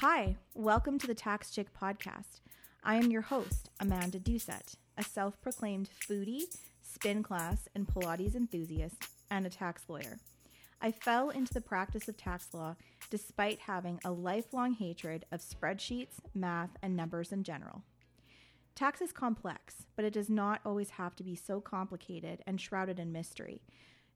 Hi, welcome to the Tax Chick podcast. I am your host, Amanda Doucette, a self-proclaimed foodie, spin class, and Pilates enthusiast, and a tax lawyer. I fell into the practice of tax law despite having a lifelong hatred of spreadsheets, math, and numbers in general. Tax is complex, but it does not always have to be so complicated and shrouded in mystery.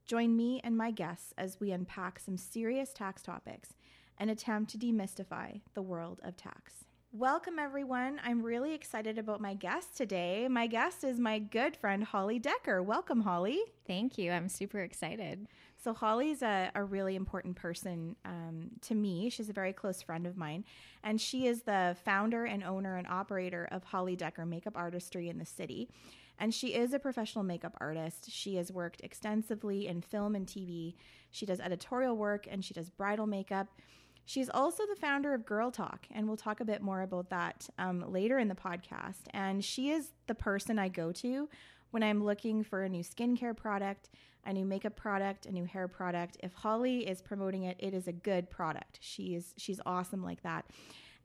Join me and my guests as we unpack some serious tax topics and attempt to demystify the world of tax. Welcome, everyone. I'm really excited about my guest today. My guest is my good friend, Holly Decker. Welcome, Holly. Thank you. I'm super excited. So Holly's a really important person to me. She's a very close friend of mine, and she is the founder and owner and operator of Holly Decker Makeup Artistry in the city. And she is a professional makeup artist. She has worked extensively in film and TV. She does editorial work, and she does bridal makeup. She's also the founder of Girl Talk, and we'll talk a bit more about that later in the podcast. And she is the person I go to when I'm looking for a new skincare product, a new makeup product, a new hair product. If Holly is promoting it, it is a good product. She's awesome like that.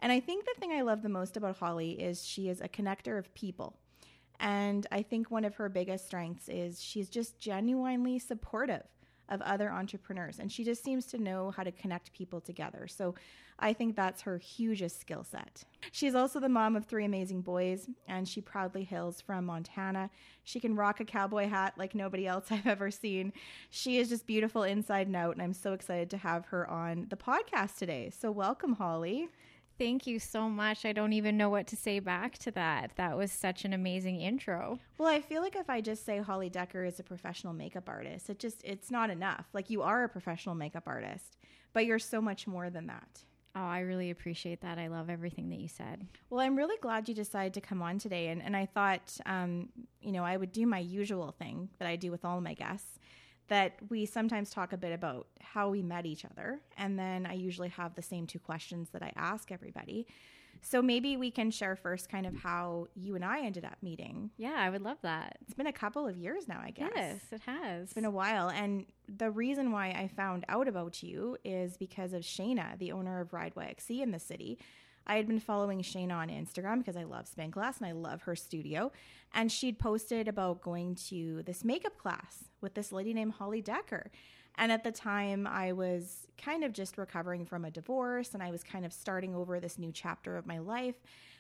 And I think the thing I love the most about Holly is she is a connector of people. And I think one of her biggest strengths is she's just genuinely supportive of other entrepreneurs, and she just seems to know how to connect people together. So I think that's her hugest skill set. She's also the mom of three amazing boys, and she proudly hails from Montana. She can rock a cowboy hat like nobody else I've ever seen. She is just beautiful inside and out, and I'm so excited to have her on the podcast today. So welcome, Holly. Thank you so much. I don't even know what to say back to that. That was such an amazing intro. Well, I feel like if I just say Holly Decker is a professional makeup artist, it's not enough. Like, you are a professional makeup artist, but you're so much more than that. Oh, I really appreciate that. I love everything that you said. Well, I'm really glad you decided to come on today. And I thought, I would do my usual thing that I do with all my guests, that we sometimes talk a bit about how we met each other. And then I usually have the same two questions that I ask everybody. So maybe we can share first kind of how you and I ended up meeting. Yeah, I would love that. It's been a couple of years now, I guess. Yes, it has. It's been a while. And the reason why I found out about you is because of Shana, the owner of Ride YXE in the city. I had been following Shana on Instagram because I love spin class and I love her studio. And she'd posted about going to this makeup class with this lady named Holly Decker. And at the time, I was kind of just recovering from a divorce, and I was kind of starting over this new chapter of my life.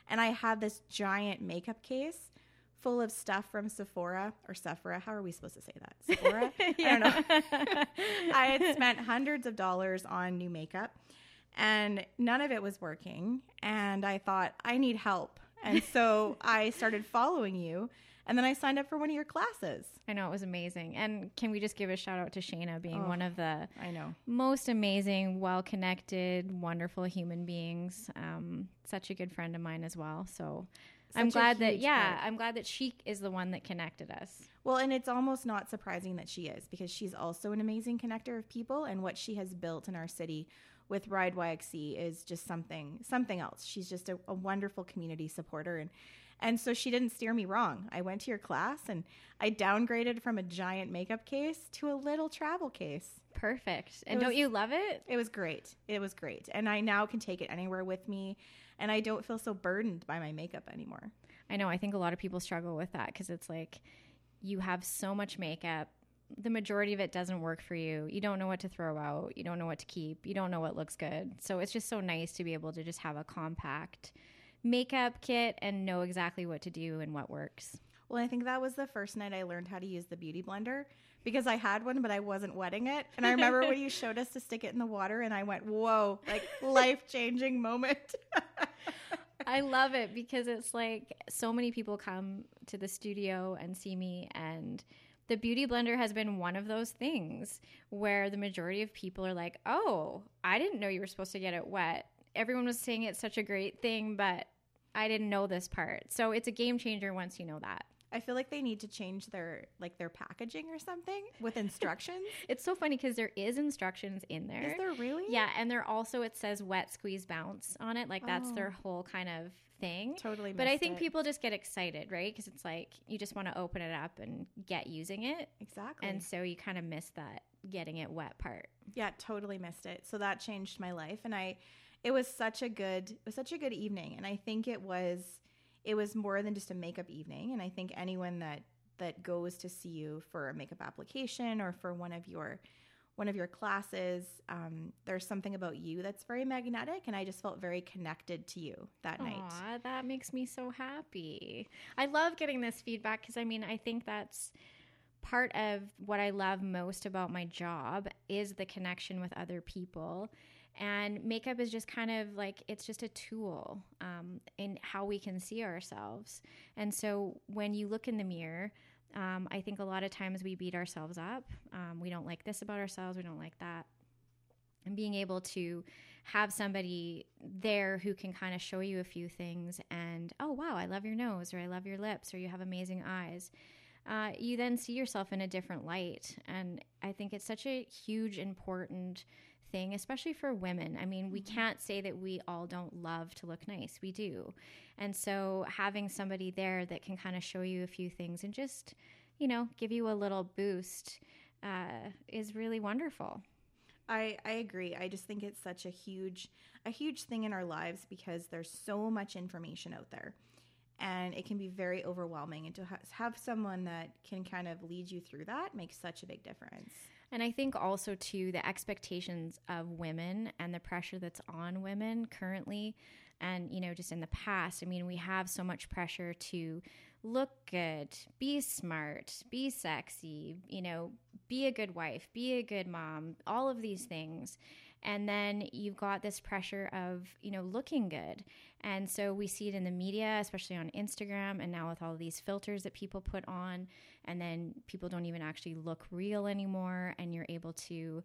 And I had this giant makeup case full of stuff from Sephora. How are we supposed to say that? Sephora? I don't know. I had spent hundreds of dollars on new makeup, and none of it was working. And I thought, I need help. And so I started following you. And then I signed up for one of your classes. I know, it was amazing. And can we just give a shout out to Shana being one of the most amazing, well-connected, wonderful human beings. Such a good friend of mine as well. So I'm glad that she is the one that connected us. Well, and it's almost not surprising that she is, because she's also an amazing connector of people, and what she has built in our city with Ride YXE is just something else. She's just a wonderful community supporter. And so she didn't steer me wrong. I went to your class, and I downgraded from a giant makeup case to a little travel case. Perfect. And don't you love it? It was great. It was great. And I now can take it anywhere with me, and I don't feel so burdened by my makeup anymore. I know. I think a lot of people struggle with that, because it's like you have so much makeup. The majority of it doesn't work for you. You don't know what to throw out. You don't know what to keep. You don't know what looks good. So it's just so nice to be able to just have a compact makeup kit and know exactly what to do and what works. Well, I think that was the first night I learned how to use the beauty blender, because I had one, but I wasn't wetting it. And I remember when you showed us to stick it in the water, and I went, whoa, like life-changing moment. I love it, because it's like so many people come to the studio and see me, and the beauty blender has been one of those things where the majority of people are like, oh, I didn't know you were supposed to get it wet. Everyone was saying it's such a great thing, but I didn't know this part. So it's a game changer once you know that. I feel like they need to change their packaging or something with instructions. It's so funny, because there is instructions in there. Is there really? Yeah, and there also, it says wet, squeeze, bounce on it. Like that's their whole kind of thing. Totally. But I think people just get excited, right? Because it's like you just want to open it up and get using it. Exactly. And so you kind of miss that getting it wet part. Yeah, totally missed it. So that changed my life, and I it was such a good evening, and I think it was more than just a makeup evening. And I think anyone that goes to see you for a makeup application or for one of your classes, there's something about you that's very magnetic, and I just felt very connected to you that night. Aw, that makes me so happy. I love getting this feedback because, I mean, I think that's part of what I love most about my job is the connection with other people. And makeup is just kind of like, it's just a tool in how we can see ourselves. And so when you look in the mirror, I think a lot of times we beat ourselves up. We don't like this about ourselves. We don't like that. And being able to have somebody there who can kind of show you a few things and, oh, wow, I love your nose, or I love your lips, or you have amazing eyes. You then see yourself in a different light. And I think it's such a huge, important thing, especially for women. I mean, we can't say that we all don't love to look nice. We do. And so having somebody there that can kind of show you a few things and just, you know, give you a little boost is really wonderful. I agree. I just think it's such a huge thing in our lives because there's so much information out there, and it can be very overwhelming. And to have someone that can kind of lead you through that makes such a big difference. And I think also, too, the expectations of women and the pressure that's on women currently and, you know, just in the past. I mean, we have so much pressure to look good, be smart, be sexy, you know, be a good wife, be a good mom, all of these things. And then you've got this pressure of, you know, looking good. And so we see it in the media, especially on Instagram, and now with all these filters that people put on, and then people don't even actually look real anymore, and you're able to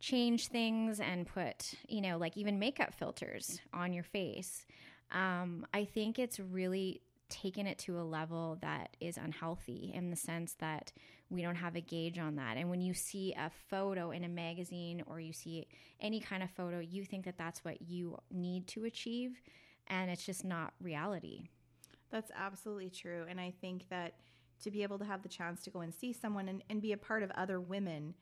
change things and put, you know, like even makeup filters on your face. I think it's really taken it to a level that is unhealthy in the sense that we don't have a gauge on that. And when you see a photo in a magazine or you see any kind of photo, you think that that's what you need to achieve, and it's just not reality. That's absolutely true. And I think that to be able to have the chance to go and see someone and be a part of other women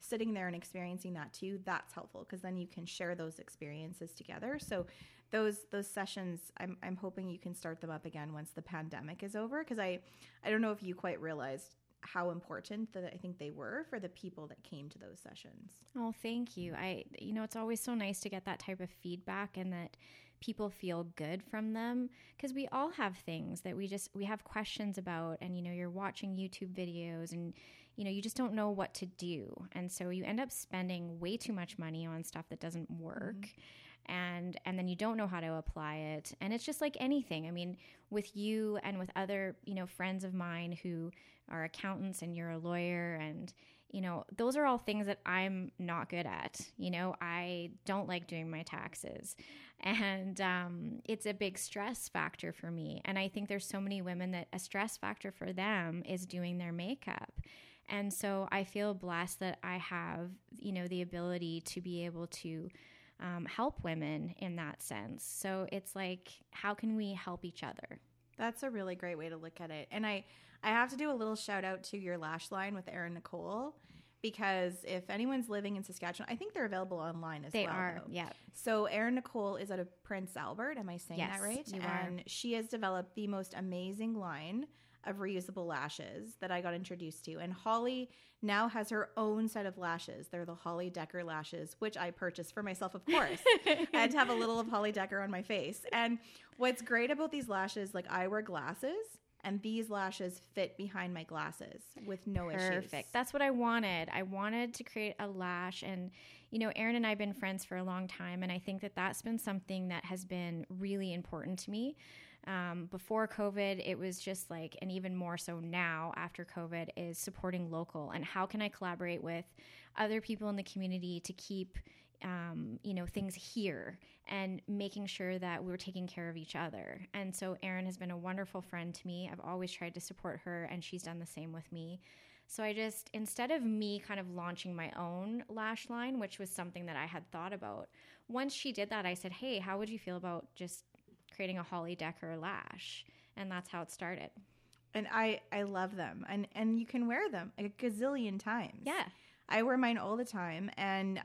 sitting there and experiencing that too, that's helpful because then you can share those experiences together. So those sessions, I'm hoping you can start them up again once the pandemic is over, because I don't know if you quite realized how important that I think they were for the people that came to those sessions. Oh, thank you. You know, it's always so nice to get that type of feedback and that people feel good from them, because we all have things that we have questions about, and, you know, you're watching YouTube videos and, you know, you just don't know what to do. And so you end up spending way too much money on stuff that doesn't work. Mm-hmm. And then you don't know how to apply it. And it's just like anything. I mean, with you and with other, you know, friends of mine who are accountants, and you're a lawyer, and, you know, those are all things that I'm not good at. You know, I don't like doing my taxes, and it's a big stress factor for me. And I think there's so many women that a stress factor for them is doing their makeup. And so I feel blessed that I have, you know, the ability to be able to help women in that sense. So it's like, how can we help each other? That's a really great way to look at it. And I have to do a little shout out to your lash line with Erin Nicole, because if anyone's living in Saskatchewan, I think they're available online as well. They are, yeah. So Erin Nicole is out of Prince Albert. Am I saying that right? You are. And she has developed the most amazing line of reusable lashes that I got introduced to. And Holly now has her own set of lashes. They're the Holly Decker lashes, which I purchased for myself, of course. I had to have a little of Holly Decker on my face. And what's great about these lashes, like, I wear glasses, and these lashes fit behind my glasses with no issues. Perfect. That's what I wanted. I wanted to create a lash. And, you know, Erin and I have been friends for a long time, and I think that that's been something that has been really important to me. Before COVID, it was just like, and even more so now after COVID, is supporting local, and how can I collaborate with other people in the community to keep, you know, things here, and making sure that we're taking care of each other. And so Erin has been a wonderful friend to me. I've always tried to support her, and she's done the same with me. So I just, instead of me kind of launching my own lash line, which was something that I had thought about, once she did that, I said, hey, how would you feel about just creating a Holly Decker lash? And that's how it started. And I love them, and you can wear them a gazillion times. Yeah, I wear mine all the time. And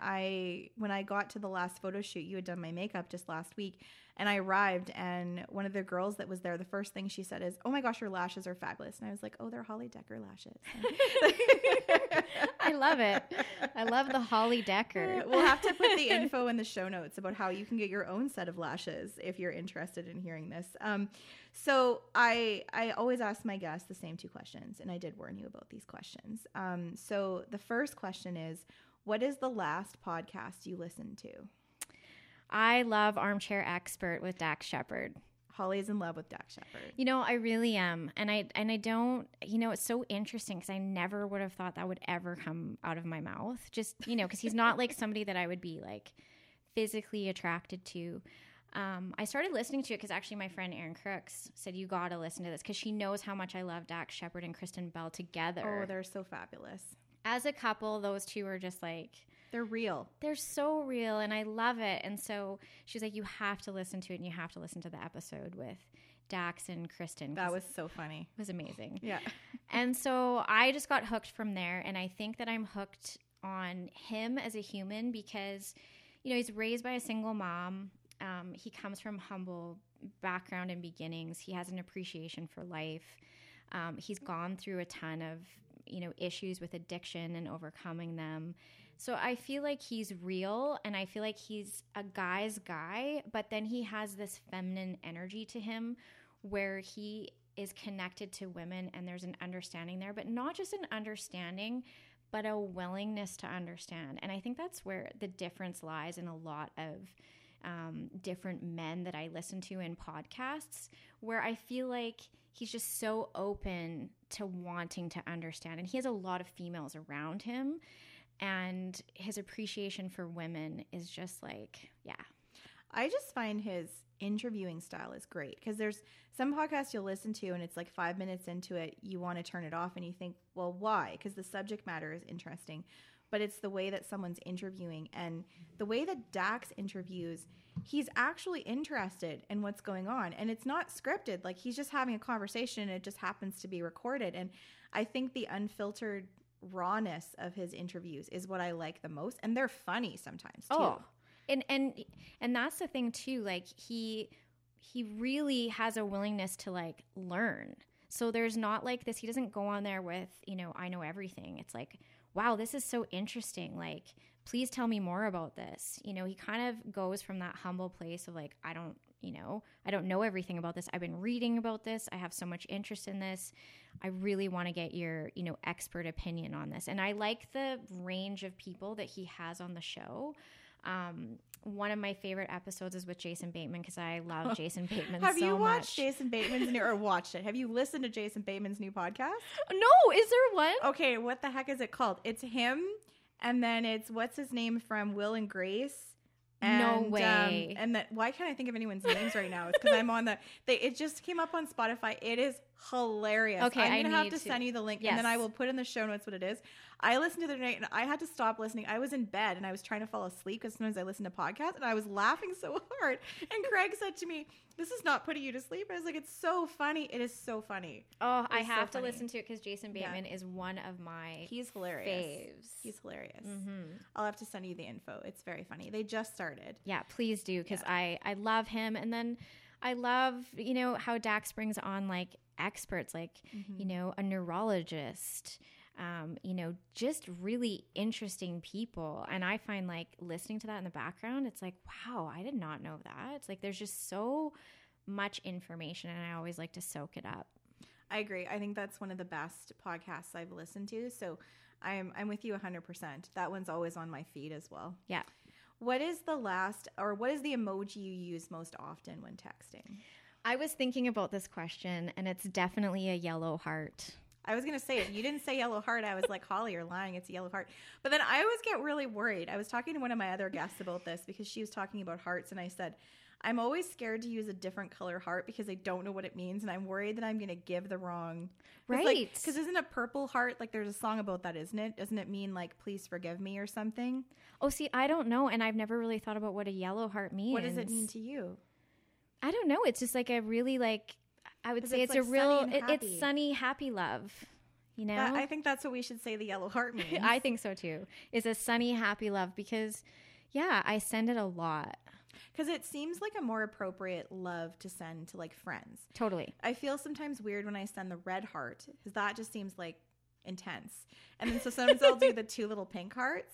when I got to the last photo shoot, you had done my makeup just last week, and I arrived, and one of the girls that was there, the first thing she said is, "Oh my gosh, your lashes are fabulous." And I was like, "Oh, they're Holly Decker lashes." I love it. I love the Holly Decker. We'll have to put the info in the show notes about how you can get your own set of lashes if you're interested in hearing this. So I always ask my guests the same two questions, and I did warn you about these questions. So the first question is, what is the last podcast you listened to? I love Armchair Expert with Dax Shepard. Holly's in love with Dax Shepard. You know, I really am. And I don't, you know, it's so interesting because I never would have thought that would ever come out of my mouth. Just, you know, because he's not like somebody that I would be like physically attracted to. I started listening to it because actually my friend Erin Crooks said, "You got to listen to this," because she knows how much I love Dax Shepard and Kristen Bell together. Oh, they're so fabulous. As a couple, those two are just like... They're real. They're so real, and I love it. And so she's like, "You have to listen to it, and you have to listen to the episode with Dax and Kristen." That was so funny. It was amazing. Yeah. And so I just got hooked from there, and I think that I'm hooked on him as a human because, you know, he's raised by a single mom. He comes from humble background and beginnings. He has an appreciation for life. He's gone through a ton of, you know, issues with addiction and overcoming them. So I feel like he's real, and I feel like he's a guy's guy, but then he has this feminine energy to him where he is connected to women, and there's an understanding there, but not just an understanding, but a willingness to understand. And I think that's where the difference lies in a lot of different men that I listen to in podcasts, where I feel like he's just so open to wanting to understand. And he has a lot of females around him. And his appreciation for women is just like, yeah. I just find his interviewing style is great because there's some podcasts you'll listen to and it's like 5 minutes into it, you want to turn it off and you think, well, why? Because the subject matter is interesting. But it's the way that someone's interviewing, and the way that Dax interviews, he's actually interested in what's going on, and it's not scripted. Like, he's just having a conversation and it just happens to be recorded. And I think the unfiltered rawness of his interviews is what I like the most, and they're funny sometimes too. Oh, and that's the thing too, like he really has a willingness to like learn. So there's not like this, he doesn't go on there with, you know, I know everything. It's like, wow, this is so interesting, like please tell me more about this. You know, he kind of goes from that humble place of like, I don't know everything about this. I've been reading about this. I have so much interest in this. I really want to get your, you know, expert opinion on this. And I like the range of people that he has on the show. One of my favorite episodes is with Jason Bateman because I love Jason Bateman so much. Have you watched Jason Bateman's new, or watched it? Have you listened to Jason Bateman's new podcast? No, is there one? Okay, what the heck is it called? It's him, and then it's what's his name from Will and Grace. And, no way. And that, why can't I think of anyone's names right now? It's because I'm on it just came up on Spotify. It is hilarious. Okay, I'm going to have to send you the link, yes. And then I will put in the show notes what it is. I listened to the other night, and I had to stop listening. I was in bed, and I was trying to fall asleep because sometimes I listen to podcasts, and I was laughing so hard. And Craig said to me, "This is not putting you to sleep." I was like, "It's so funny. It is so funny." Oh, I have to listen to it because Jason Bateman is one of my faves. He's hilarious. Mm-hmm. I'll have to send you the info. It's very funny. They just started. Yeah, please do, because I love him. And then I love, you know, how Dax brings on like experts, like, mm-hmm. you know, a neurologist, you know, just really interesting people. And I find like listening to that in the background, it's like, wow, I did not know that. It's like, there's just so much information, and I always like to soak it up. I agree. I think that's one of the best podcasts I've listened to. So I'm with you 100%. That one's always on my feed as well. Yeah. What is the emoji you use most often when texting? I was thinking about this question, and it's definitely a yellow heart. I was going to say it. You didn't say yellow heart. I was like, Holly, you're lying. It's a yellow heart. But then I always get really worried. I was talking to one of my other guests about this because she was talking about hearts, and I said, I'm always scared to use a different color heart because I don't know what it means, and I'm worried that I'm going to give the wrong. Right. Because isn't a purple heart, like there's a song about that, isn't it? Doesn't it mean like, please forgive me or something? Oh, see, I don't know, and I've never really thought about what a yellow heart means. What does it mean to you? I don't know. It's just like a really like, I would say it's like a real, it's sunny, happy love. You know, I think that's what we should say the yellow heart means. I think so too. Is a sunny, happy love, because yeah, I send it a lot. Because it seems like a more appropriate love to send to like friends. Totally. I feel sometimes weird when I send the red heart, because that just seems like intense. And then so sometimes I'll do the two little pink hearts.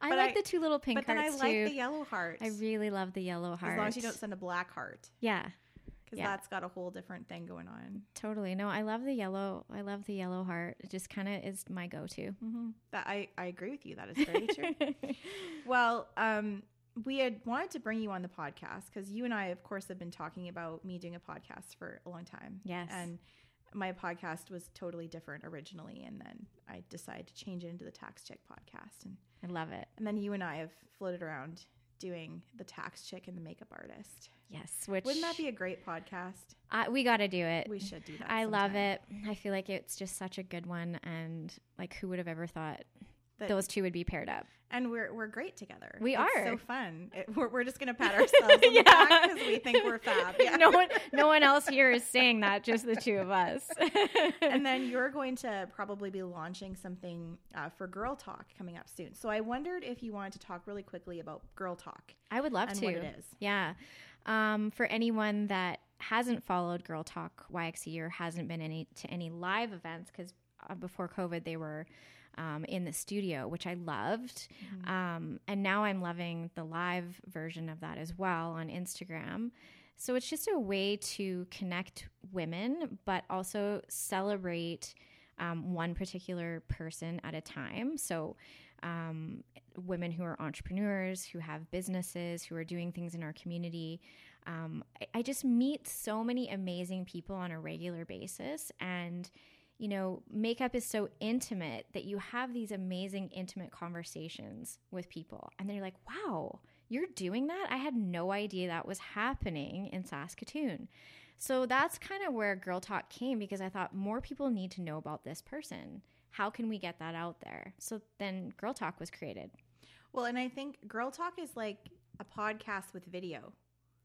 I like the two little pink hearts too. But then I like the yellow heart. I really love the yellow heart. As long as you don't send a black heart. Yeah. Because that's got a whole different thing going on. Totally. No, I love the yellow. I love the yellow heart. It just kind of is my go-to. Mm-hmm. I agree with you. That is very true. Well, we had wanted to bring you on the podcast because you and I, of course, have been talking about me doing a podcast for a long time. Yes. And my podcast was totally different originally, and then I decided to change it into the Tax Chick podcast. And I love it. And then you and I have floated around doing the Tax Chick and the Makeup Artist. Yes. Which, wouldn't that be a great podcast? We got to do it. We should do that. I love it. I feel like it's just such a good one, and like, who would have ever thought that those two would be paired up? And we're great together. We are. It's so fun. We're just going to pat ourselves on the back because we think we're fab. Yeah. No one else here is saying that, just the two of us. And then you're going to probably be launching something for Girl Talk coming up soon. So I wondered if you wanted to talk really quickly about Girl Talk. I would love to. And what it is. Yeah. For anyone that hasn't followed Girl Talk YXE or hasn't been to any live events, because before COVID they were in the studio, which I loved. Mm-hmm. And now I'm loving the live version of that as well on Instagram. So it's just a way to connect women, but also celebrate one particular person at a time. So women who are entrepreneurs, who have businesses, who are doing things in our community. I just meet so many amazing people on a regular basis, and you know, makeup is so intimate that you have these amazing intimate conversations with people. And then you're like, wow, you're doing that? I had no idea that was happening in Saskatoon. So that's kind of where Girl Talk came, because I thought more people need to know about this person. How can we get that out there? So then Girl Talk was created. Well, and I think Girl Talk is like a podcast with video.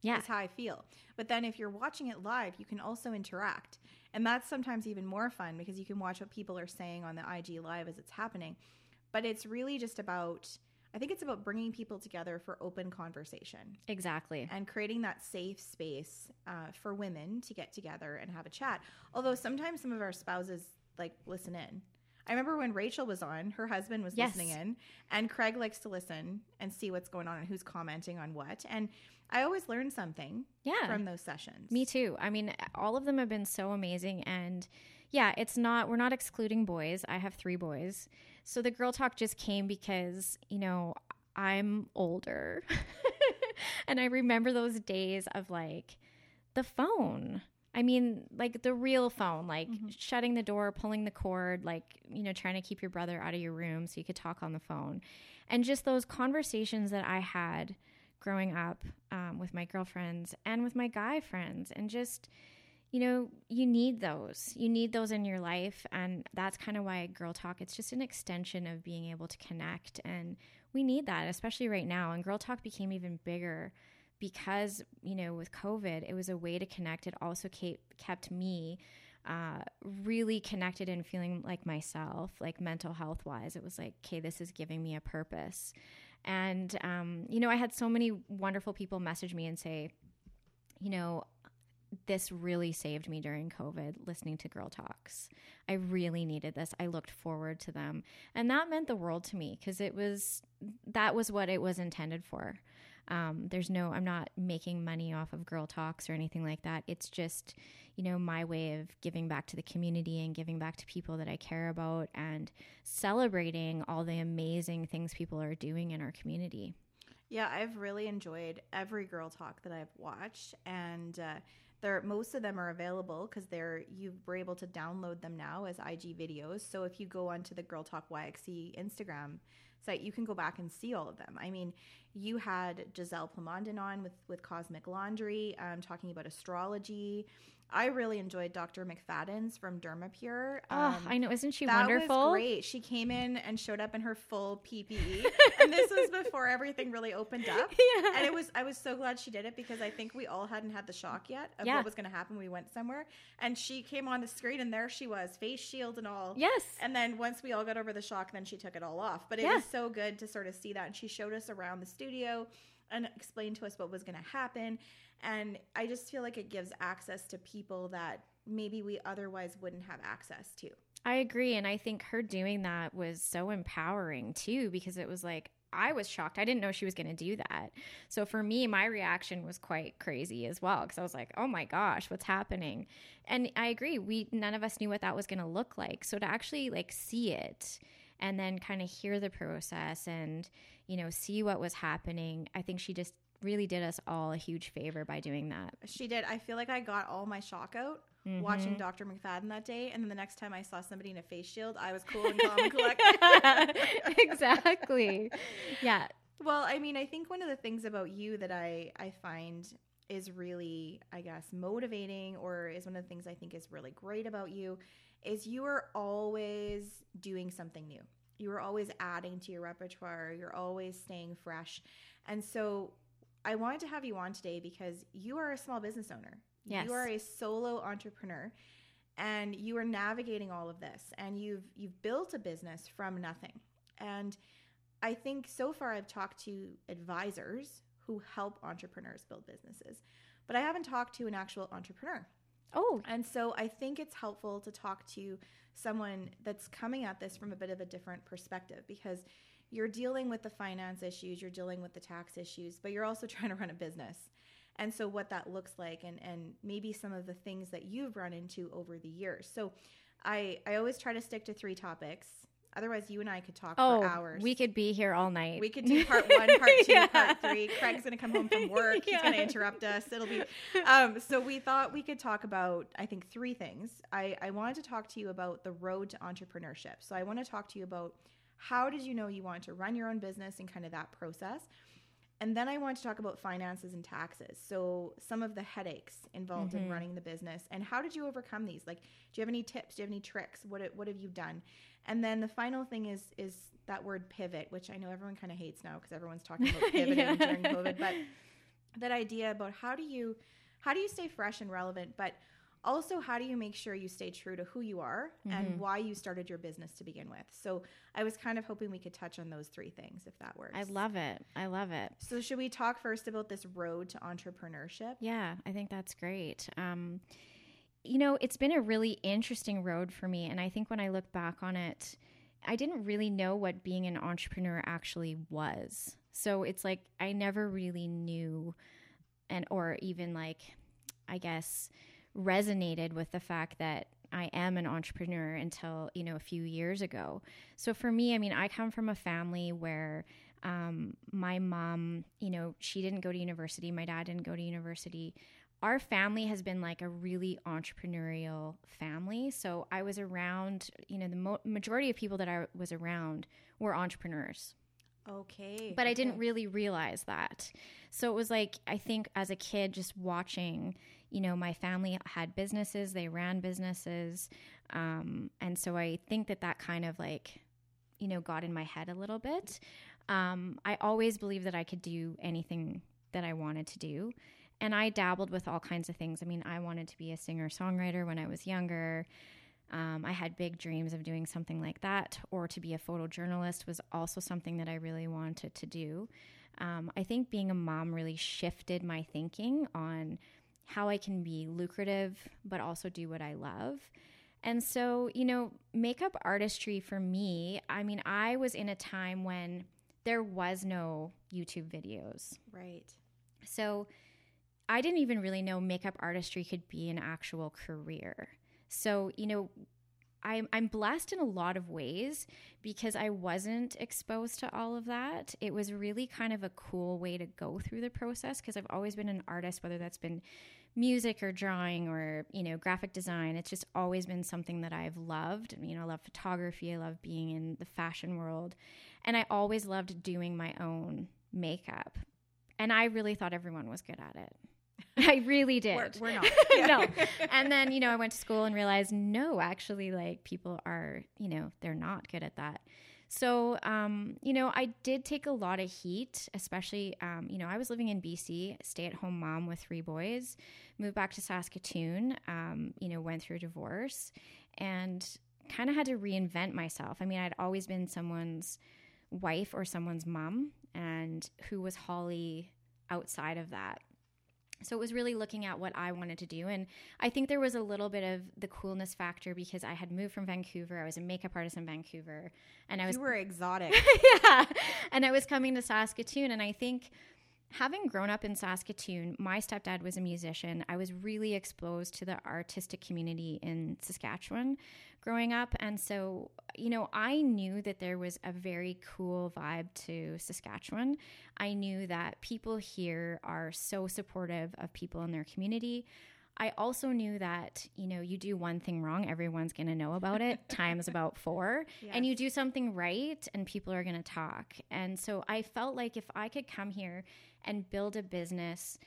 Yeah. That's how I feel. But then if you're watching it live, you can also interact. And that's sometimes even more fun, because you can watch what people are saying on the IG live as it's happening. But it's really just about, I think it's about bringing people together for open conversation. Exactly. And creating that safe space for women to get together and have a chat. Although sometimes some of our spouses like listen in. I remember when Rachel was on, her husband was listening in, and Craig likes to listen and see what's going on and who's commenting on what. And I always learn something from those sessions. Me too. I mean, all of them have been so amazing. And yeah, we're not excluding boys. I have 3 boys. So the Girl Talk just came because, you know, I'm older and I remember those days of like the phone. I mean, like the real phone, like shutting the door, pulling the cord, like, you know, trying to keep your brother out of your room so you could talk on the phone. And just those conversations that I had growing up with my girlfriends and with my guy friends. And just, you know, you need those. You need those in your life. And that's kind of why Girl Talk, it's just an extension of being able to connect. And we need that, especially right now. And Girl Talk became even bigger because, you know, with COVID, it was a way to connect. It also kept me really connected and feeling like myself, like mental health wise. It was like, okay, this is giving me a purpose. And, you know, I had so many wonderful people message me and say, you know, this really saved me during COVID, listening to Girl Talks. I really needed this. I looked forward to them. And that meant the world to me, because that was what it was intended for. I'm not making money off of Girl Talks or anything like that. It's just, you know, my way of giving back to the community and giving back to people that I care about and celebrating all the amazing things people are doing in our community. Yeah, I've really enjoyed every Girl Talk that I've watched, and most of them are available because you were able to download them now as IG videos. So if you go onto the Girl Talk YXE Instagram site, you can go back and see all of them. I mean, you had Giselle Plamondon on with Cosmic Laundry talking about astrology. I really enjoyed Dr. McFadden's from Dermapure. I know. Isn't she wonderful? That was great. She came in and showed up in her full PPE. And this was before everything really opened up. Yeah. And I was so glad she did it, because I think we all hadn't had the shock yet of what was going to happen. We went somewhere. And she came on the screen, and there she was, face shield and all. Yes. And then once we all got over the shock, then she took it all off. But it was so good to sort of see that. And she showed us around the studio and explained to us what was going to happen. And I just feel like it gives access to people that maybe we otherwise wouldn't have access to. I agree. And I think her doing that was so empowering too, because it was like, I was shocked. I didn't know she was going to do that. So for me, my reaction was quite crazy as well, because I was like, oh my gosh, what's happening? And I agree. None of us knew what that was going to look like. So to actually like see it and then kind of hear the process and, you know, see what was happening, I think she just really did us all a huge favor by doing that. She did. I feel like I got all my shock out watching Dr. McFadden that day, and then the next time I saw somebody in a face shield, I was cool and calm and collected. Exactly. Yeah. Well, I mean, I think one of the things about you that I find is really, I guess, motivating, or is one of the things I think is really great about you, is you are always doing something new. You are always adding to your repertoire. You're always staying fresh. And so I wanted to have you on today because you are a small business owner. Yes. You are a solo entrepreneur, and you are navigating all of this, and you've built a business from nothing. And I think so far I've talked to advisors who help entrepreneurs build businesses, but I haven't talked to an actual entrepreneur. Oh. And so I think it's helpful to talk to someone that's coming at this from a bit of a different perspective, because you're dealing with the finance issues, you're dealing with the tax issues, but you're also trying to run a business. And so what that looks like, and maybe some of the things that you've run into over the years. So I always try to stick to 3 topics. Otherwise, you and I could talk for hours. We could be here all night. We could do part 1, part 2, part 3. Craig's going to come home from work. He's going to interrupt us. It'll be so we thought we could talk about, I think, 3 things. I wanted to talk to you about the road to entrepreneurship. So I want to talk to you about, how did you know you wanted to run your own business and kind of that process? And then I want to talk about finances and taxes. So some of the headaches involved in running the business, and how did you overcome these? Like, do you have any tips? Do you have any tricks? What have you done? And then the final thing is that word pivot, which I know everyone kind of hates now because everyone's talking about pivoting during COVID, but that idea about how do you stay fresh and relevant, but also, how do you make sure you stay true to who you are and why you started your business to begin with? So I was kind of hoping we could touch on those 3 things, if that works. I love it. So should we talk first about this road to entrepreneurship? Yeah, I think that's great. You know, it's been a really interesting road for me. And I think when I look back on it, I didn't really know what being an entrepreneur actually was. So it's like I never really knew, and or even like, I guess, resonated with the fact that I am an entrepreneur until, you know, a few years ago. So for me, I mean, I come from a family where my mom, you know, she didn't go to university. My dad didn't go to university. Our family has been like a really entrepreneurial family. So I was around, you know, the majority of people that I was around were entrepreneurs. Okay. But I didn't really realize that. So it was like, I think as a kid, just watching, you know, my family had businesses, they ran businesses. And so I think that kind of like, you know, got in my head a little bit. I always believed that I could do anything that I wanted to do. And I dabbled with all kinds of things. I mean, I wanted to be a singer-songwriter when I was younger. I had big dreams of doing something like that, or to be a photojournalist was also something that I really wanted to do. I think being a mom really shifted my thinking on how I can be lucrative, but also do what I love. And so, you know, makeup artistry for me, I mean, I was in a time when there was no YouTube videos. Right. So I didn't even really know makeup artistry could be an actual career. So, you know, I'm blessed in a lot of ways because I wasn't exposed to all of that. It was really kind of a cool way to go through the process because I've always been an artist, whether that's been music or drawing or, you know, graphic design. It's just always been something that I've loved. You know, I love photography. I love being in the fashion world. And I always loved doing my own makeup. And I really thought everyone was good at it. I really did. We're not. No. And then, I went to school and realized, no, actually, people are, they're not good at that. So, I did take a lot of heat, especially, I was living in BC, stay-at-home mom with 3 boys, moved back to Saskatoon, went through a divorce, and kind of had to reinvent myself. I mean, I'd always been someone's wife or someone's mom, and who was Holly outside of that? So it was really looking at what I wanted to do. And I think there was a little bit of the coolness factor because I had moved from Vancouver. I was a makeup artist in Vancouver. And you were exotic. Yeah. And I was coming to Saskatoon. And I think having grown up in Saskatoon, my stepdad was a musician. I was really exposed to the artistic community in Saskatchewan growing up. And so, I knew that there was a very cool vibe to Saskatchewan. I knew that people here are so supportive of people in their community. I also knew that, you do one thing wrong, everyone's going to know about it times about 4. Yes. And you do something right and people are going to talk. And so I felt like if I could come here and build a business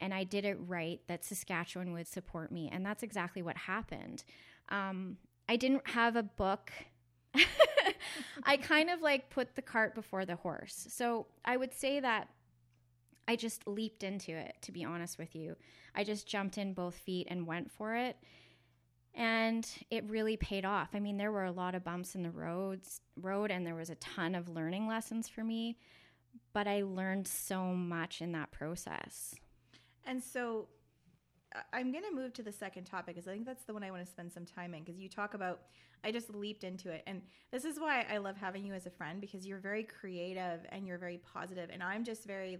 and I did it right, that Saskatchewan would support me. And that's exactly what happened. I didn't have a book. I kind of put the cart before the horse. So I would say that I just leaped into it, to be honest with you. I just jumped in both feet and went for it. And it really paid off. I mean, there were a lot of bumps in the road, and there was a ton of learning lessons for me. But I learned so much in that process. And so I'm going to move to the second topic because I think that's the one I want to spend some time in, because you talk about, I just leaped into it. And this is why I love having you as a friend, because you're very creative and you're very positive. And I'm just very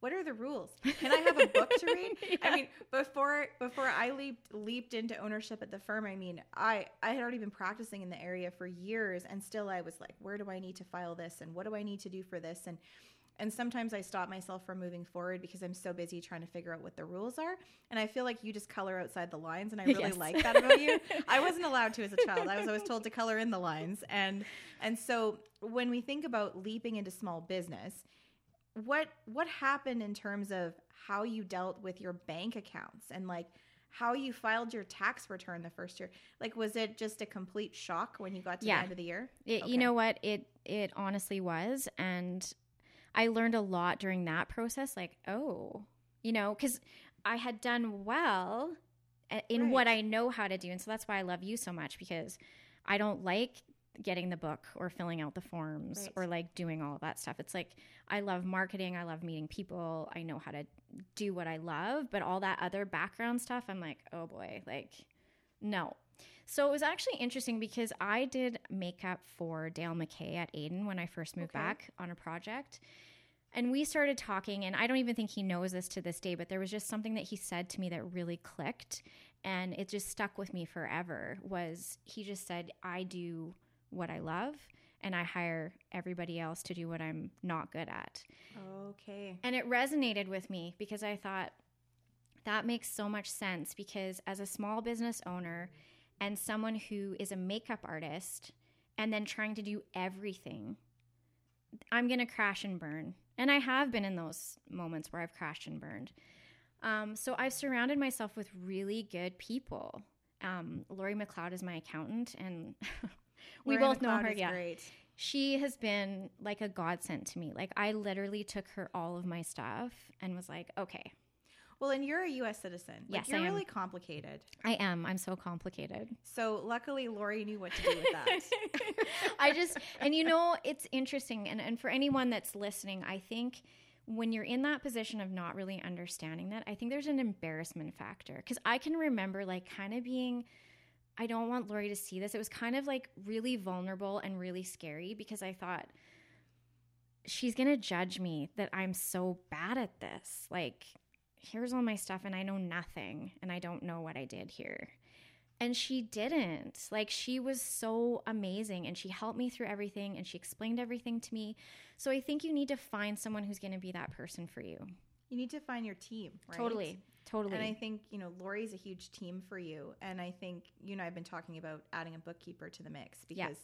what are the rules? Can I have a book to read? Yeah. I mean, before I leaped into ownership at the firm, I had already been practicing in the area for years, and still I was where do I need to file this? And what do I need to do for this? And sometimes I stop myself from moving forward because I'm so busy trying to figure out what the rules are. And I feel like you just color outside the lines, and I really like that about you. I wasn't allowed to as a child. I was always told to color in the lines. And so when we think about leaping into small business, what happened in terms of how you dealt with your bank accounts and how you filed your tax return the first year? Was it just a complete shock when you got to the end of the year? Okay. You know what? It honestly was. And I learned a lot during that process. Because I had done well in what I know how to do. And so that's why I love you so much, because I don't like getting the book or filling out the forms or doing all of that stuff. It's I love marketing. I love meeting people. I know how to do what I love, but all that other background stuff, I'm oh boy, no. So it was actually interesting because I did makeup for Dale McKay at Aiden when I first moved back on a project. And we started talking, and I don't even think he knows this to this day, but there was just something that he said to me that really clicked, and it just stuck with me forever. Was he just said, I do what I love, and I hire everybody else to do what I'm not good at. Okay. And it resonated with me because I thought, that makes so much sense, because as a small business owner and someone who is a makeup artist and then trying to do everything, I'm going to crash and burn. And I have been in those moments where I've crashed and burned. So I've surrounded myself with really good people. Lori McLeod is my accountant, and we both know her. Yeah. Great. She has been a godsend to me. I literally took her all of my stuff and was okay. Well, and you're a U.S. citizen. Yes, I am. You're really complicated. I am. I'm so complicated. So luckily, Lori knew what to do with that. It's interesting. And for anyone that's listening, I think when you're in that position of not really understanding that, I think there's an embarrassment factor. Because I can remember kind of being, I don't want Lori to see this. It was kind of really vulnerable and really scary, because I thought, she's going to judge me that I'm so bad at this. Here's all my stuff and I know nothing and I don't know what I did here. And she didn't. She was so amazing, and she helped me through everything, and she explained everything to me. So I think you need to find someone who's going to be that person for you. You need to find your team, right? Totally. And I think, Lori's a huge team for you. And I think, I've been talking about adding a bookkeeper to the mix because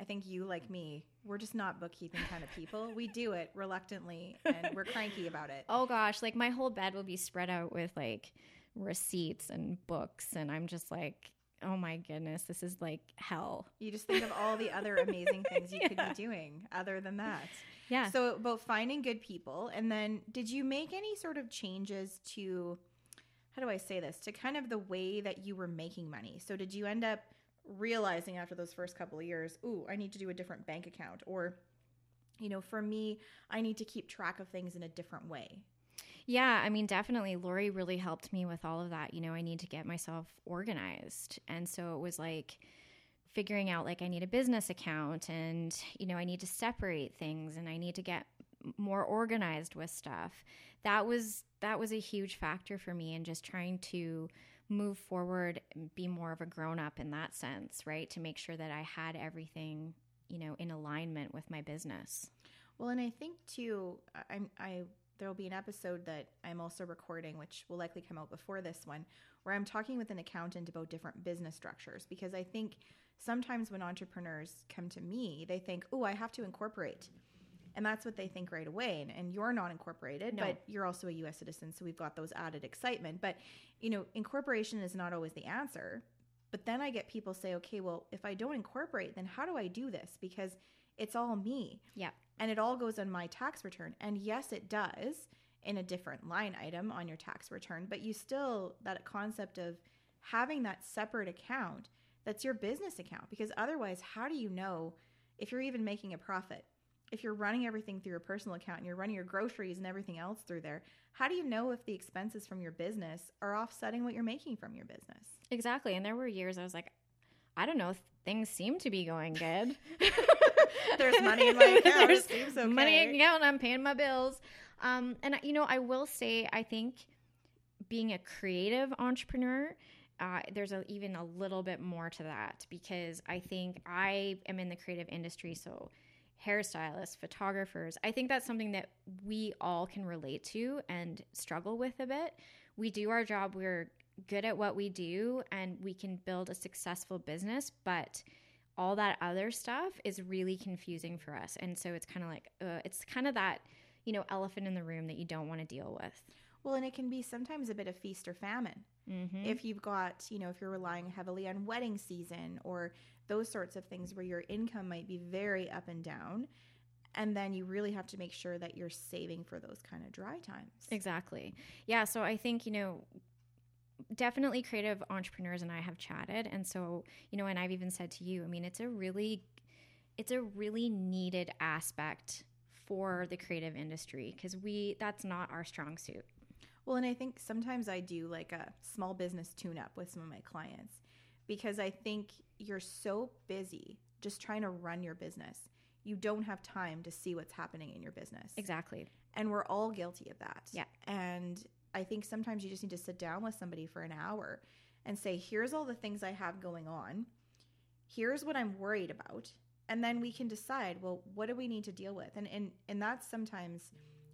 I think you, like me, we're just not bookkeeping kind of people. We do it reluctantly, and we're cranky about it. Oh, gosh. Like, my whole bed will be spread out with, like, receipts and books, and I'm just like, oh, my goodness, this is, like, hell. You just think of all the other amazing things you could be doing other than that. Yeah. So, about finding good people, and then did you make any sort of changes to, how do I say this, to kind of the way that you were making money? So, did you end up realizing after those first couple of years, ooh, I need to do a different bank account, or, you know, for me, I need to keep track of things in a different way? Yeah, I mean, definitely. Lori really helped me with all of that. You know, I need to get myself organized. And so it was like figuring out, like, I need a business account, and, you know, I need to separate things, and I need to get more organized with stuff. That was a huge factor for me, and just trying to move forward and be more of a grown-up in that sense, right? To make sure that I had everything, you know, in alignment with my business. Well, and I think too, there'll be an episode that I'm also recording, which will likely come out before this one, where I'm talking with an accountant about different business structures, because I think sometimes when entrepreneurs come to me, they think, oh, I have to incorporate. And that's what they think right away. And you're not incorporated, no. But you're also a U.S. citizen, so we've got those added excitement. But, you know, incorporation is not always the answer. But then I get people say, okay, well, if I don't incorporate, then how do I do this? Because it's all me. Yeah. And it all goes on my tax return. And yes, it does in a different line item on your tax return. But you still, that concept of having that separate account, that's your business account. Because otherwise, how do you know if you're even making a profit? If you're running everything through your personal account and you're running your groceries and everything else through there, how do you know if the expenses from your business are offsetting what you're making from your business? Exactly. And there were years I was like, I don't know, things seem to be going good. There's money in my account. There's okay. Money in my account. I'm paying my bills. And, you know, I will say, I think being a creative entrepreneur, there's even a little bit more to that, because I think I am in the creative industry, so hairstylists, photographers, I think that's something that we all can relate to and struggle with a bit. We do our job, we're good at what we do, and we can build a successful business, but all that other stuff is really confusing for us. And so it's kind of like, it's kind of that, you know, elephant in the room that you don't want to deal with. Well, and it can be sometimes a bit of feast or famine. Mm-hmm. If you've got, you know, if you're relying heavily on wedding season or those sorts of things where your income might be very up and down, and then you really have to make sure that you're saving for those kind of dry times. Exactly. Yeah, so I think, you know, definitely creative entrepreneurs and I have chatted, and so, you know, and I've even said to you, I mean, it's a really needed aspect for the creative industry, because that's not our strong suit. Well, and I think sometimes I do like a small business tune-up with some of my clients, because I think you're so busy just trying to run your business. You don't have time to see what's happening in your business. Exactly. And we're all guilty of that. Yeah. And I think sometimes you just need to sit down with somebody for an hour and say, here's all the things I have going on. Here's what I'm worried about. And then we can decide, well, what do we need to deal with? And that's sometimes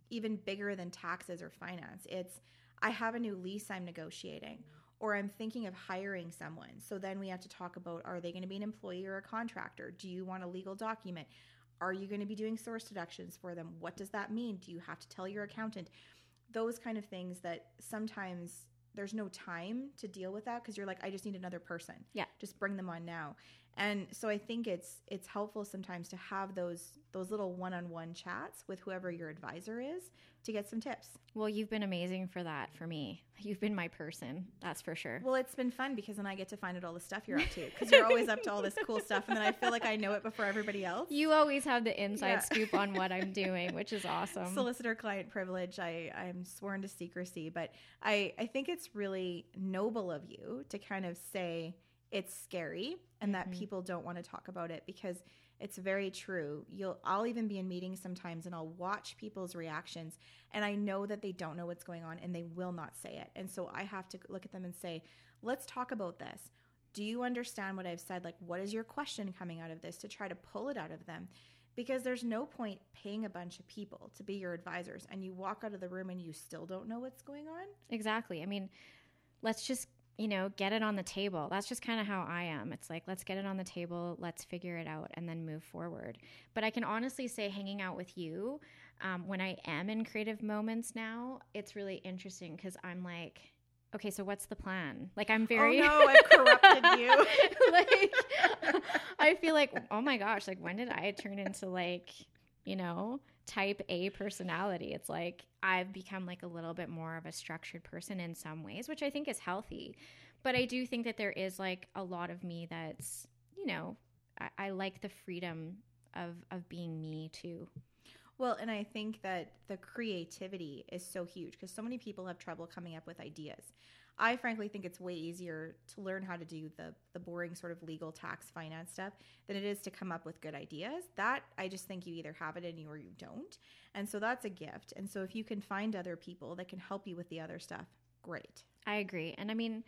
even bigger than taxes or finance. It's, I have a new lease I'm negotiating, or I'm thinking of hiring someone. So then we have to talk about, are they going to be an employee or a contractor? Do you want a legal document? Are you going to be doing source deductions for them? What does that mean? Do you have to tell your accountant? Those kind of things that sometimes there's no time to deal with that, because you're like, I just need another person. Yeah. Just bring them on now. And so I think it's helpful sometimes to have those little one-on-one chats with whoever your advisor is to get some tips. Well, you've been amazing for that for me. You've been my person, that's for sure. Well, it's been fun, because then I get to find out all the stuff you're up to, because you're always up to all this cool stuff, and then I feel like I know it before everybody else. You always have the inside scoop on what I'm doing, which is awesome. Solicitor-client privilege, I'm sworn to secrecy, but I think it's really noble of you to kind of say, it's scary, and that people don't want to talk about it, because it's very true. I'll even be in meetings sometimes, and I'll watch people's reactions, and I know that they don't know what's going on, and they will not say it. And so I have to look at them and say, let's talk about this. Do you understand what I've said? Like, what is your question coming out of this, to try to pull it out of them? Because there's no point paying a bunch of people to be your advisors, and you walk out of the room and you still don't know what's going on. Exactly. I mean, let's just you know, get it on the table. That's just kind of how I am. It's like, let's get it on the table. Let's figure it out and then move forward. But I can honestly say hanging out with you, when I am in creative moments now, it's really interesting because I'm like, okay, so what's the plan? Like, I'm very... Oh, no, I've corrupted you. Like, I feel like, oh, my gosh, like, when did I turn into, like, you know, type A personality? It's like I've become, like, a little bit more of a structured person in some ways, which I think is healthy. But I do think that there is, like, a lot of me that's, you know, I like the freedom of being me, too. Well, and I think that the creativity is so huge because so many people have trouble coming up with ideas. I frankly think it's way easier to learn how to do the boring sort of legal, tax, finance stuff than it is to come up with good ideas. That, I just think you either have it in you or you don't. And so that's a gift. And so if you can find other people that can help you with the other stuff, great. I agree. And I mean,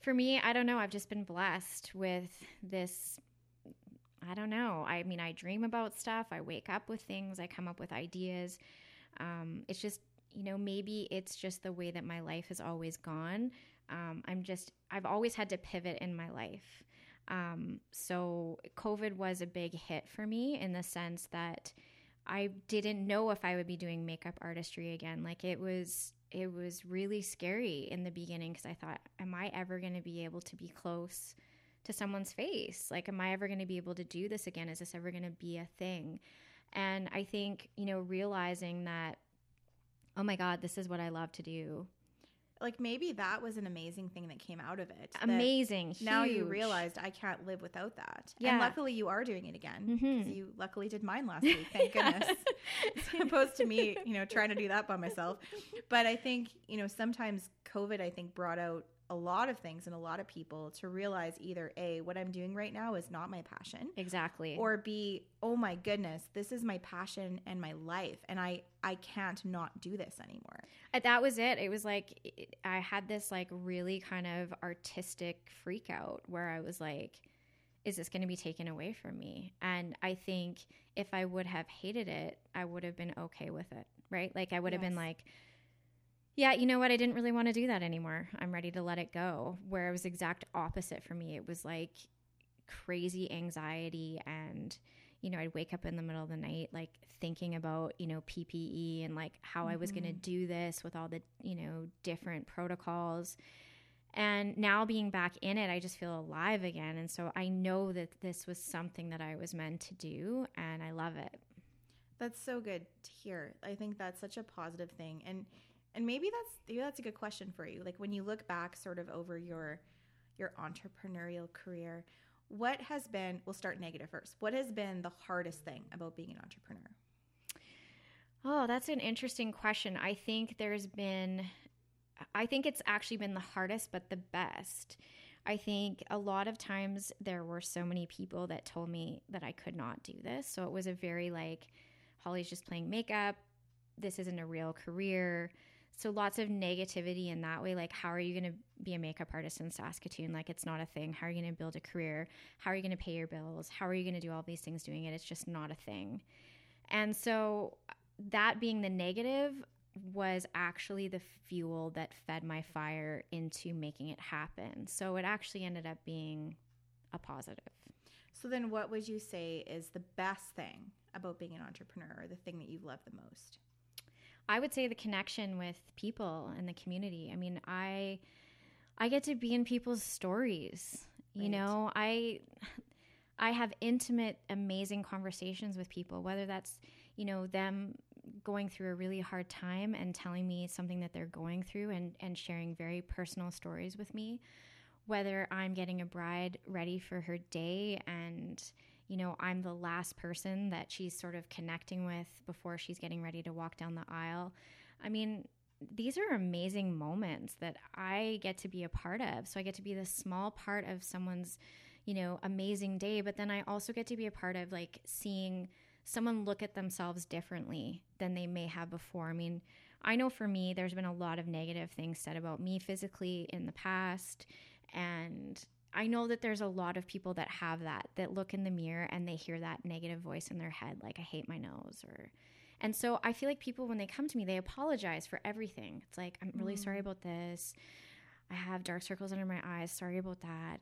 for me, I don't know. I've just been blessed with this. I don't know. I mean, I dream about stuff. I wake up with things. I come up with ideas. It's just, you know, maybe it's just the way that my life has always gone. I've always had to pivot in my life. So COVID was a big hit for me in the sense that I didn't know if I would be doing makeup artistry again. Like, it was really scary in the beginning because I thought, am I ever going to be able to be close to someone's face? Like, am I ever going to be able to do this again? Is this ever going to be a thing? And I think, you know, realizing that, oh my God, this is what I love to do. Like, maybe that was an amazing thing that came out of it. Amazing. Huge. Now you realized I can't live without that. Yeah. And luckily you are doing it again. Mm-hmm. You luckily did mine last week. Thank goodness. As opposed to me, you know, trying to do that by myself. But I think, you know, sometimes COVID, I think, brought out a lot of things and a lot of people to realize either A, what I'm doing right now is not my passion. Exactly. Or B, oh my goodness, this is my passion and my life. And I can't not do this anymore. That was it. It was like, I had this like really kind of artistic freak out where I was like, is this going to be taken away from me? And I think if I would have hated it, I would have been okay with it. Right? Like, I would have been like, yeah, you know what? I didn't really want to do that anymore. I'm ready to let it go. Where it was exact opposite for me. It was like crazy anxiety and, you know, I'd wake up in the middle of the night, like thinking about, you know, PPE and like how I was going to do this with all the, you know, different protocols. And now being back in it, I just feel alive again. And so I know that this was something that I was meant to do and I love it. That's so good to hear. I think that's such a positive thing. And maybe that's a good question for you. Like, when you look back sort of over your entrepreneurial career, what has been, we'll start negative first. What has been the hardest thing about being an entrepreneur? Oh, that's an interesting question. I think it's actually been the hardest, but the best. I think a lot of times there were so many people that told me that I could not do this. So it was a very like, Holly's just playing makeup. This isn't a real career. So lots of negativity in that way, like, how are you going to be a makeup artist in Saskatoon? Like, it's not a thing. How are you going to build a career? How are you going to pay your bills? How are you going to do all these things doing it? It's just not a thing. And so that being the negative was actually the fuel that fed my fire into making it happen. So it actually ended up being a positive. So then what would you say is the best thing about being an entrepreneur, or the thing that you love the most? I would say the connection with people and the community. I mean, I get to be in people's stories. Right. You know, I have intimate, amazing conversations with people, whether that's, you know, them going through a really hard time and telling me something that they're going through and sharing very personal stories with me, whether I'm getting a bride ready for her day and, you know, I'm the last person that she's sort of connecting with before she's getting ready to walk down the aisle. I mean, these are amazing moments that I get to be a part of. So I get to be this small part of someone's, you know, amazing day. But then I also get to be a part of like seeing someone look at themselves differently than they may have before. I mean, I know for me, there's been a lot of negative things said about me physically in the past, and I know that there's a lot of people that have that look in the mirror and they hear that negative voice in their head, like, I hate my nose. And so I feel like people, when they come to me, they apologize for everything. It's like, I'm really sorry about this. I have dark circles under my eyes. Sorry about that.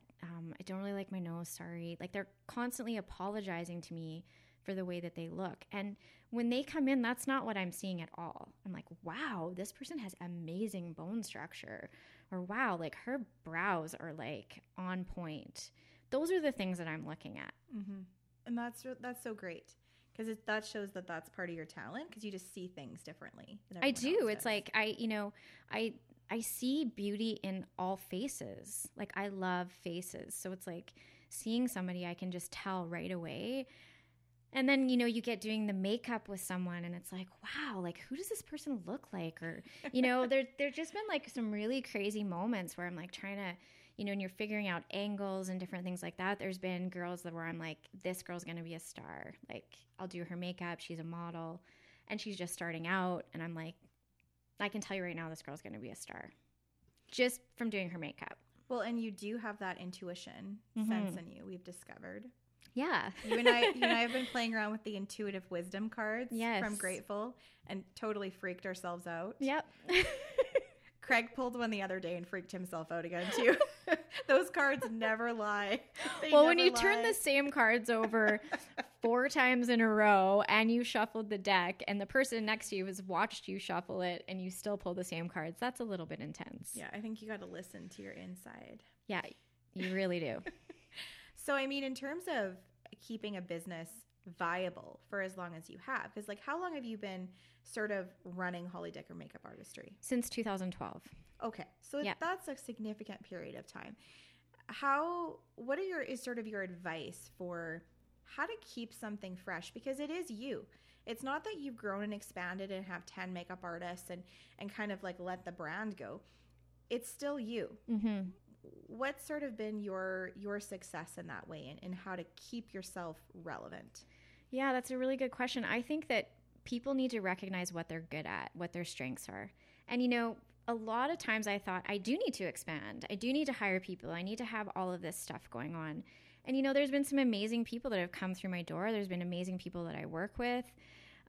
I don't really like my nose. Sorry. Like, they're constantly apologizing to me for the way that they look. And when they come in, that's not what I'm seeing at all. I'm like, wow, this person has amazing bone structure. Or wow, like her brows are like on point. Those are the things that I'm looking at. Mm-hmm. And that's so great. Because that shows that that's part of your talent, because you just see things differently. I do. It's like I see beauty in all faces. Like, I love faces. So it's like seeing somebody, I can just tell right away. And then, you get doing the makeup with someone and it's like, wow, like, who does this person look like? Or, there's just been like some really crazy moments where I'm like trying to, and you're figuring out angles and different things like that. There's been girls where I'm like, this girl's going to be a star. Like, I'll do her makeup. She's a model and she's just starting out. And I'm like, I can tell you right now, this girl's going to be a star just from doing her makeup. Well, and you do have that intuition sense in you, we've discovered. Yeah. you and I have been playing around with the intuitive wisdom cards from Grateful and totally freaked ourselves out. Yep. Craig pulled one the other day and freaked himself out again too. Those cards never lie. They never lie. Turn the same cards over 4 times in a row and you shuffled the deck and the person next to you has watched you shuffle it and you still pull the same cards, that's a little bit intense. Yeah, I think you got to listen to your inside. Yeah, you really do. So, I mean, in terms of keeping a business viable for as long as you have, because, like, how long have you been sort of running Holly Decker Makeup Artistry? Since 2012. Okay. So that's a significant period of time. What is your advice for how to keep something fresh? Because it is you. It's not that you've grown and expanded and have 10 makeup artists and kind of, like, let the brand go. It's still you. Mm-hmm. What's sort of been your success in that way and how to keep yourself relevant? Yeah, that's a really good question. I think that people need to recognize what they're good at, what their strengths are. And, a lot of times I thought, I do need to expand. I do need to hire people. I need to have all of this stuff going on. And, there's been some amazing people that have come through my door. There's been amazing people that I work with.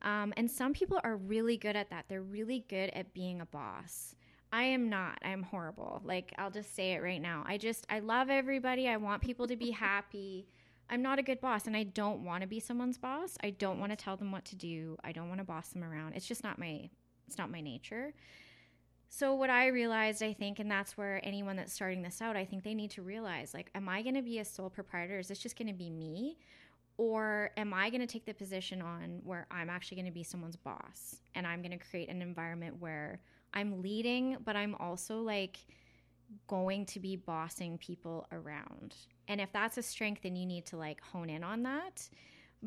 And some people are really good at that. They're really good at being a boss. I am not. I'm horrible. Like, I'll just say it right now. I love everybody. I want people to be happy. I'm not a good boss, and I don't want to be someone's boss. I don't want to tell them what to do. I don't want to boss them around. It's just not my nature. So what I realized, I think, and that's where anyone that's starting this out, I think they need to realize, like, am I going to be a sole proprietor? Is this just going to be me? Or am I going to take the position on where I'm actually going to be someone's boss, and I'm going to create an environment where I'm leading, but I'm also, like, going to be bossing people around. And if that's a strength, then you need to, like, hone in on that.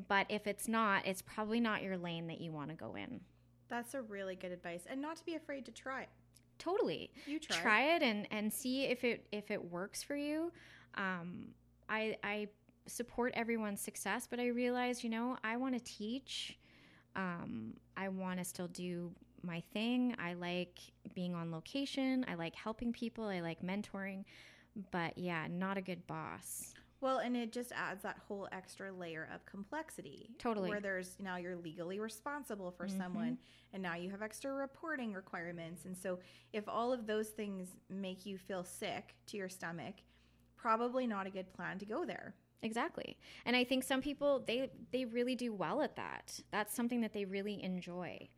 But if it's not, it's probably not your lane that you want to go in. That's a really good advice. And not to be afraid to try. Totally. You try. Try it and see if it works for you. I support everyone's success, but I realize, I want to teach. I want to still do my thing. I like being on location. I like helping people. I like mentoring. But yeah, not a good boss. Well, and it just adds that whole extra layer of complexity. Totally. Where there's now you're legally responsible for someone, and now you have extra reporting requirements. And so if all of those things make you feel sick to your stomach, probably not a good plan to go there. Exactly. And I think some people, they really do well at that. That's something that they really enjoy.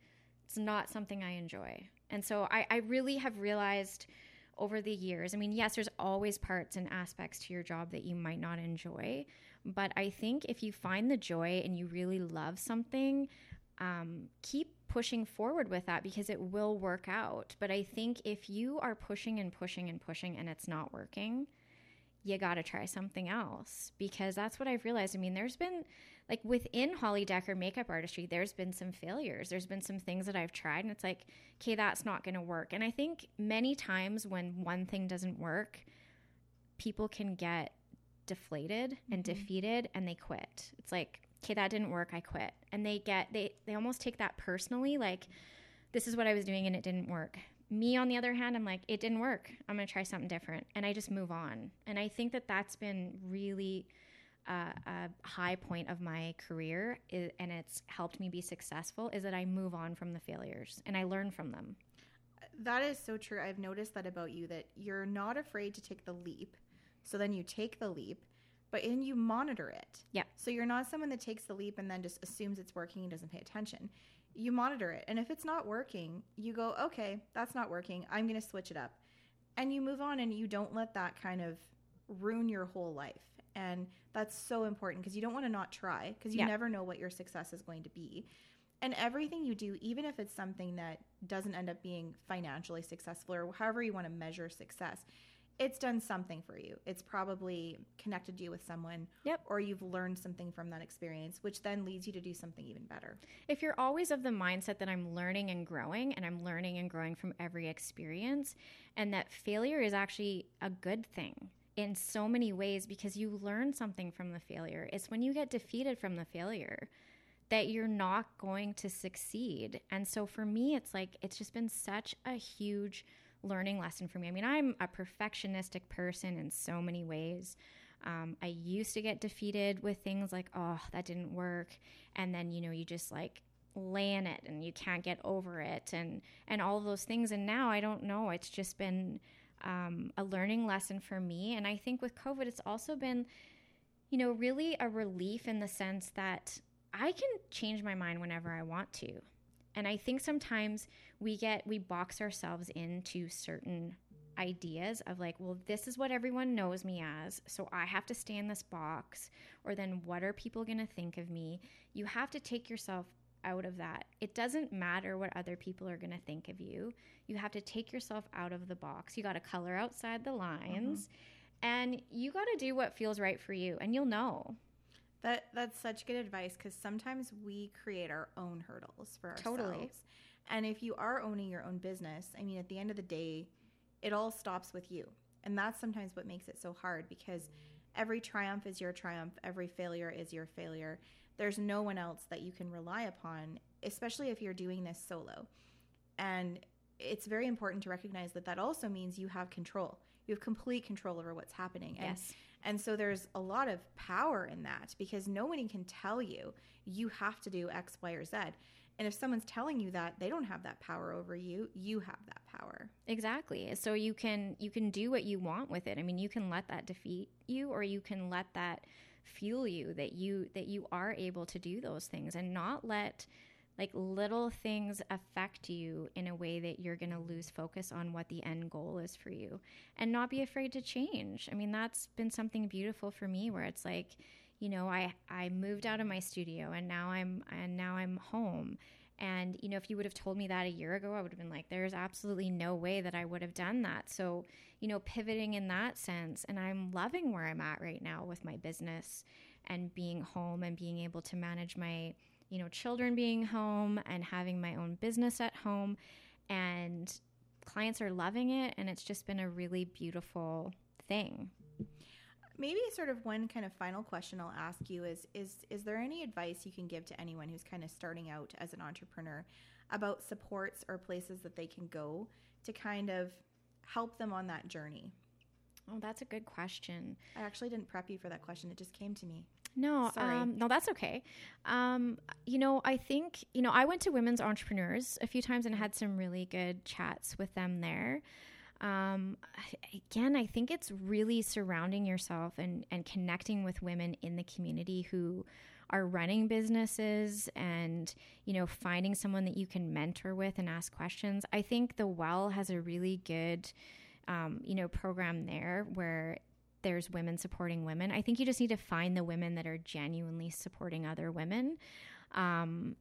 It's not something I enjoy. And so I really have realized over the years, I mean, yes, there's always parts and aspects to your job that you might not enjoy. But I think if you find the joy and you really love something, keep pushing forward with that because it will work out. But I think if you are pushing and pushing and pushing and it's not working, you got to try something else, because that's what I've realized. I mean, there's been, like, within Holly Decker Makeup Artistry, there's been some failures. There's been some things that I've tried and it's like, okay, that's not going to work. And I think many times when one thing doesn't work, people can get deflated and defeated and they quit. It's like, okay, that didn't work. I quit. And they almost take that personally. Like, this is what I was doing and it didn't work. Me, on the other hand, I'm like, it didn't work. I'm going to try something different. And I just move on. And I think that that's been really a high point of my career, and it's helped me be successful, is that I move on from the failures and I learn from them. That is so true. I've noticed that about you, that you're not afraid to take the leap. So then you take the leap, but then you monitor it. Yeah. So you're not someone that takes the leap and then just assumes it's working and doesn't pay attention. You monitor it. And if it's not working, you go, okay, that's not working. I'm going to switch it up. And you move on, and you don't let that kind of ruin your whole life. And that's so important, because you don't want to not try, because you never know what your success is going to be. And everything you do, even if it's something that doesn't end up being financially successful or however you want to measure success, it's done something for you. It's probably connected you with someone, or you've learned something from that experience, which then leads you to do something even better. If you're always of the mindset that I'm learning and growing, and I'm learning and growing from every experience, and that failure is actually a good thing in so many ways, because you learn something from the failure. It's when you get defeated from the failure that you're not going to succeed. And so for me, it's like, it's just been such a huge learning lesson for me. I mean, I'm a perfectionistic person in so many ways. I used to get defeated with things like, oh, that didn't work. And then, you know, you just like lay in it and you can't get over it and all of those things. And now I don't know, it's just been a learning lesson for me. And I think with COVID, it's also been, you know, really a relief in the sense that I can change my mind whenever I want to. And I think sometimes we box ourselves into certain ideas of like, well, this is what everyone knows me as, so I have to stay in this box, or then what are people going to think of me? You have to take yourself out of that. It doesn't matter what other people are going to think of you. You have to take yourself out of the box. You got to color outside the lines, and you got to do what feels right for you, and you'll know. That's such good advice, because sometimes we create our own hurdles for ourselves. Totally. And if you are owning your own business, I mean, at the end of the day, it all stops with you. And that's sometimes what makes it so hard, because every triumph is your triumph. Every failure is your failure. There's no one else that you can rely upon, especially if you're doing this solo. And it's very important to recognize that that also means you have control. You have complete control over what's happening. Yes. And so there's a lot of power in that, because no one can tell you, you have to do X, Y, or Z. And if someone's telling you that, they don't have that power over you. You have that power. Exactly. So you can do what you want with it. I mean, you can let that defeat you, or you can let that fuel you, that you are able to do those things, and not let like little things affect you in a way that you're going to lose focus on what the end goal is for you, and not be afraid to change. I mean, that's been something beautiful for me, where it's like, you know, I moved out of my studio, and now I'm home. And, you know, if you would have told me that a year ago, I would have been like, there's absolutely no way that I would have done that. So, you know, pivoting in that sense, and I'm loving where I'm at right now with my business, and being home, and being able to manage my, you know, children being home, and having my own business at home, and clients are loving it. And it's just been a really beautiful thing. Maybe sort of one kind of final question I'll ask you is there any advice you can give to anyone who's kind of starting out as an entrepreneur about supports or places that they can go to kind of help them on that journey? Oh, that's a good question. I actually didn't prep you for that question. It just came to me. No, no, that's okay. You know, I think, you know, I went to Women's Entrepreneurs a few times and had some really good chats with them there. Again, I think it's really surrounding yourself and connecting with women in the community who are running businesses, and, you know, finding someone that you can mentor with and ask questions. I think The Well has a really good, you know, program there where there's women supporting women. I think you just need to find the women that are genuinely supporting other women. And,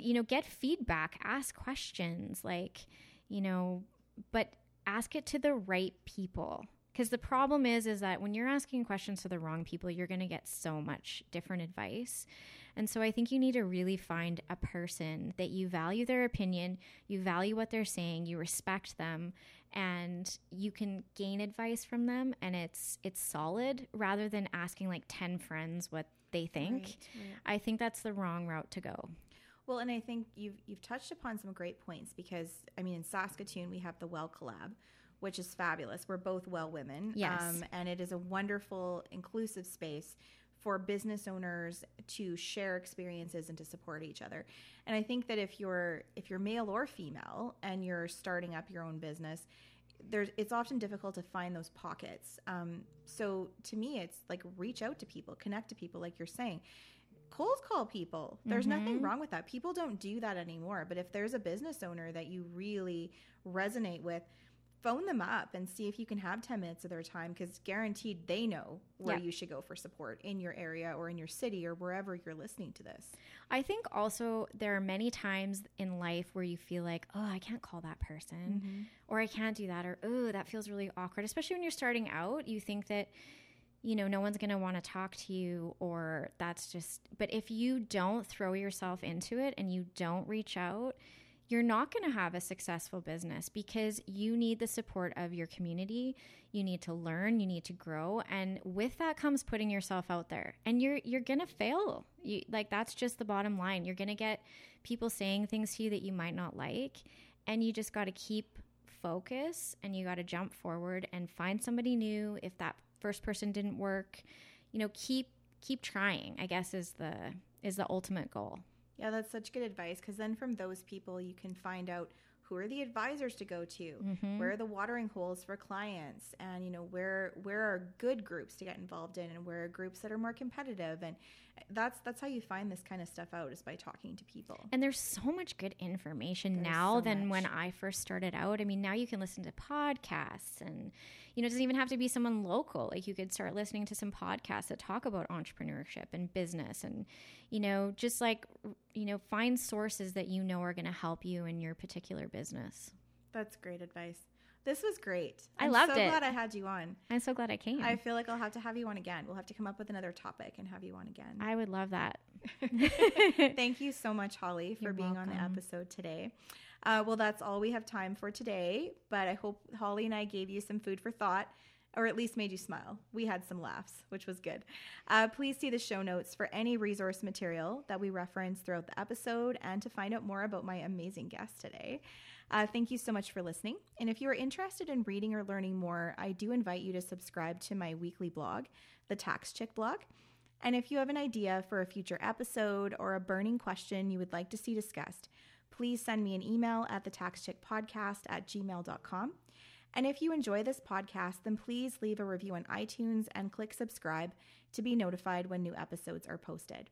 you know, get feedback, ask questions, like, you know, but ask it to the right people. Because the problem is that when you're asking questions to the wrong people, you're going to get so much different advice. And so I think you need to really find a person that you value their opinion, you value what they're saying, you respect them, and you can gain advice from them, and it's solid, rather than asking like 10 friends what they think. Right. I think that's the wrong route to go. Well, and I think you've touched upon some great points, because, I mean, in Saskatoon, we have the Well Collab, which is fabulous. We're both Well women. Yes. And it is a wonderful, inclusive space for business owners to share experiences and to support each other. And I think that if you're male or female and you're starting up your own business, it's often difficult to find those pockets. So to me, it's like reach out to people, connect to people, like you're saying. Cold call people. There's nothing wrong with that. People don't do that anymore. But if there's a business owner that you really resonate with, phone them up and see if you can have 10 minutes of their time, because guaranteed they know where you should go for support in your area or in your city or wherever you're listening to this. I think also there are many times in life where you feel like, oh, I can't call that person or I can't do that, or, oh, that feels really awkward, especially when you're starting out. You think that, you know, no one's going to want to talk to you, or that's just, but if you don't throw yourself into it and you don't reach out, you're not going to have a successful business, because you need the support of your community. You need to learn, you need to grow. And with that comes putting yourself out there, and you're going to fail. That's just the bottom line. You're going to get people saying things to you that you might not like, and you just got to keep focus and you got to jump forward and find somebody new. If that first person didn't work, you know, keep trying, I guess is the ultimate goal. Yeah, that's such good advice, because then from those people, you can find out who are the advisors to go to, where are the watering holes for clients, and, you know, where are good groups to get involved in, and where are groups that are more competitive. And that's how you find this kind of stuff out, is by talking to people. And there's so much good information now than when I first started out. I mean, now you can listen to podcasts, and, you know, it doesn't even have to be someone local. Like, you could start listening to some podcasts that talk about entrepreneurship and business, and, you know, just like, you know, find sources that you know are going to help you in your particular business. That's great advice. This was great. I loved it. I'm so glad I had you on. I'm so glad I came. I feel like I'll have to have you on again. We'll have to come up with another topic and have you on again. I would love that. Thank you so much, Holly, for being welcome on the episode today. Well, that's all we have time for today, but I hope Holly and I gave you some food for thought, or at least made you smile. We had some laughs, which was good. Please see the show notes for any resource material that we referenced throughout the episode, and to find out more about my amazing guest today. Thank you so much for listening. And if you are interested in reading or learning more, I do invite you to subscribe to my weekly blog, the Tax Chick blog. And if you have an idea for a future episode or a burning question you would like to see discussed, please send me an email at thetaxchickpodcast@gmail.com. And if you enjoy this podcast, then please leave a review on iTunes and click subscribe to be notified when new episodes are posted.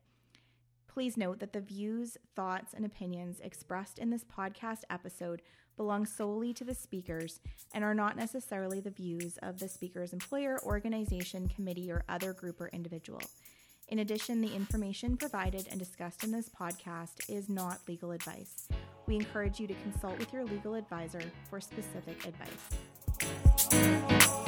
Please note that the views, thoughts, and opinions expressed in this podcast episode belong solely to the speakers and are not necessarily the views of the speaker's employer, organization, committee, or other group or individual. In addition, the information provided and discussed in this podcast is not legal advice. We encourage you to consult with your legal advisor for specific advice.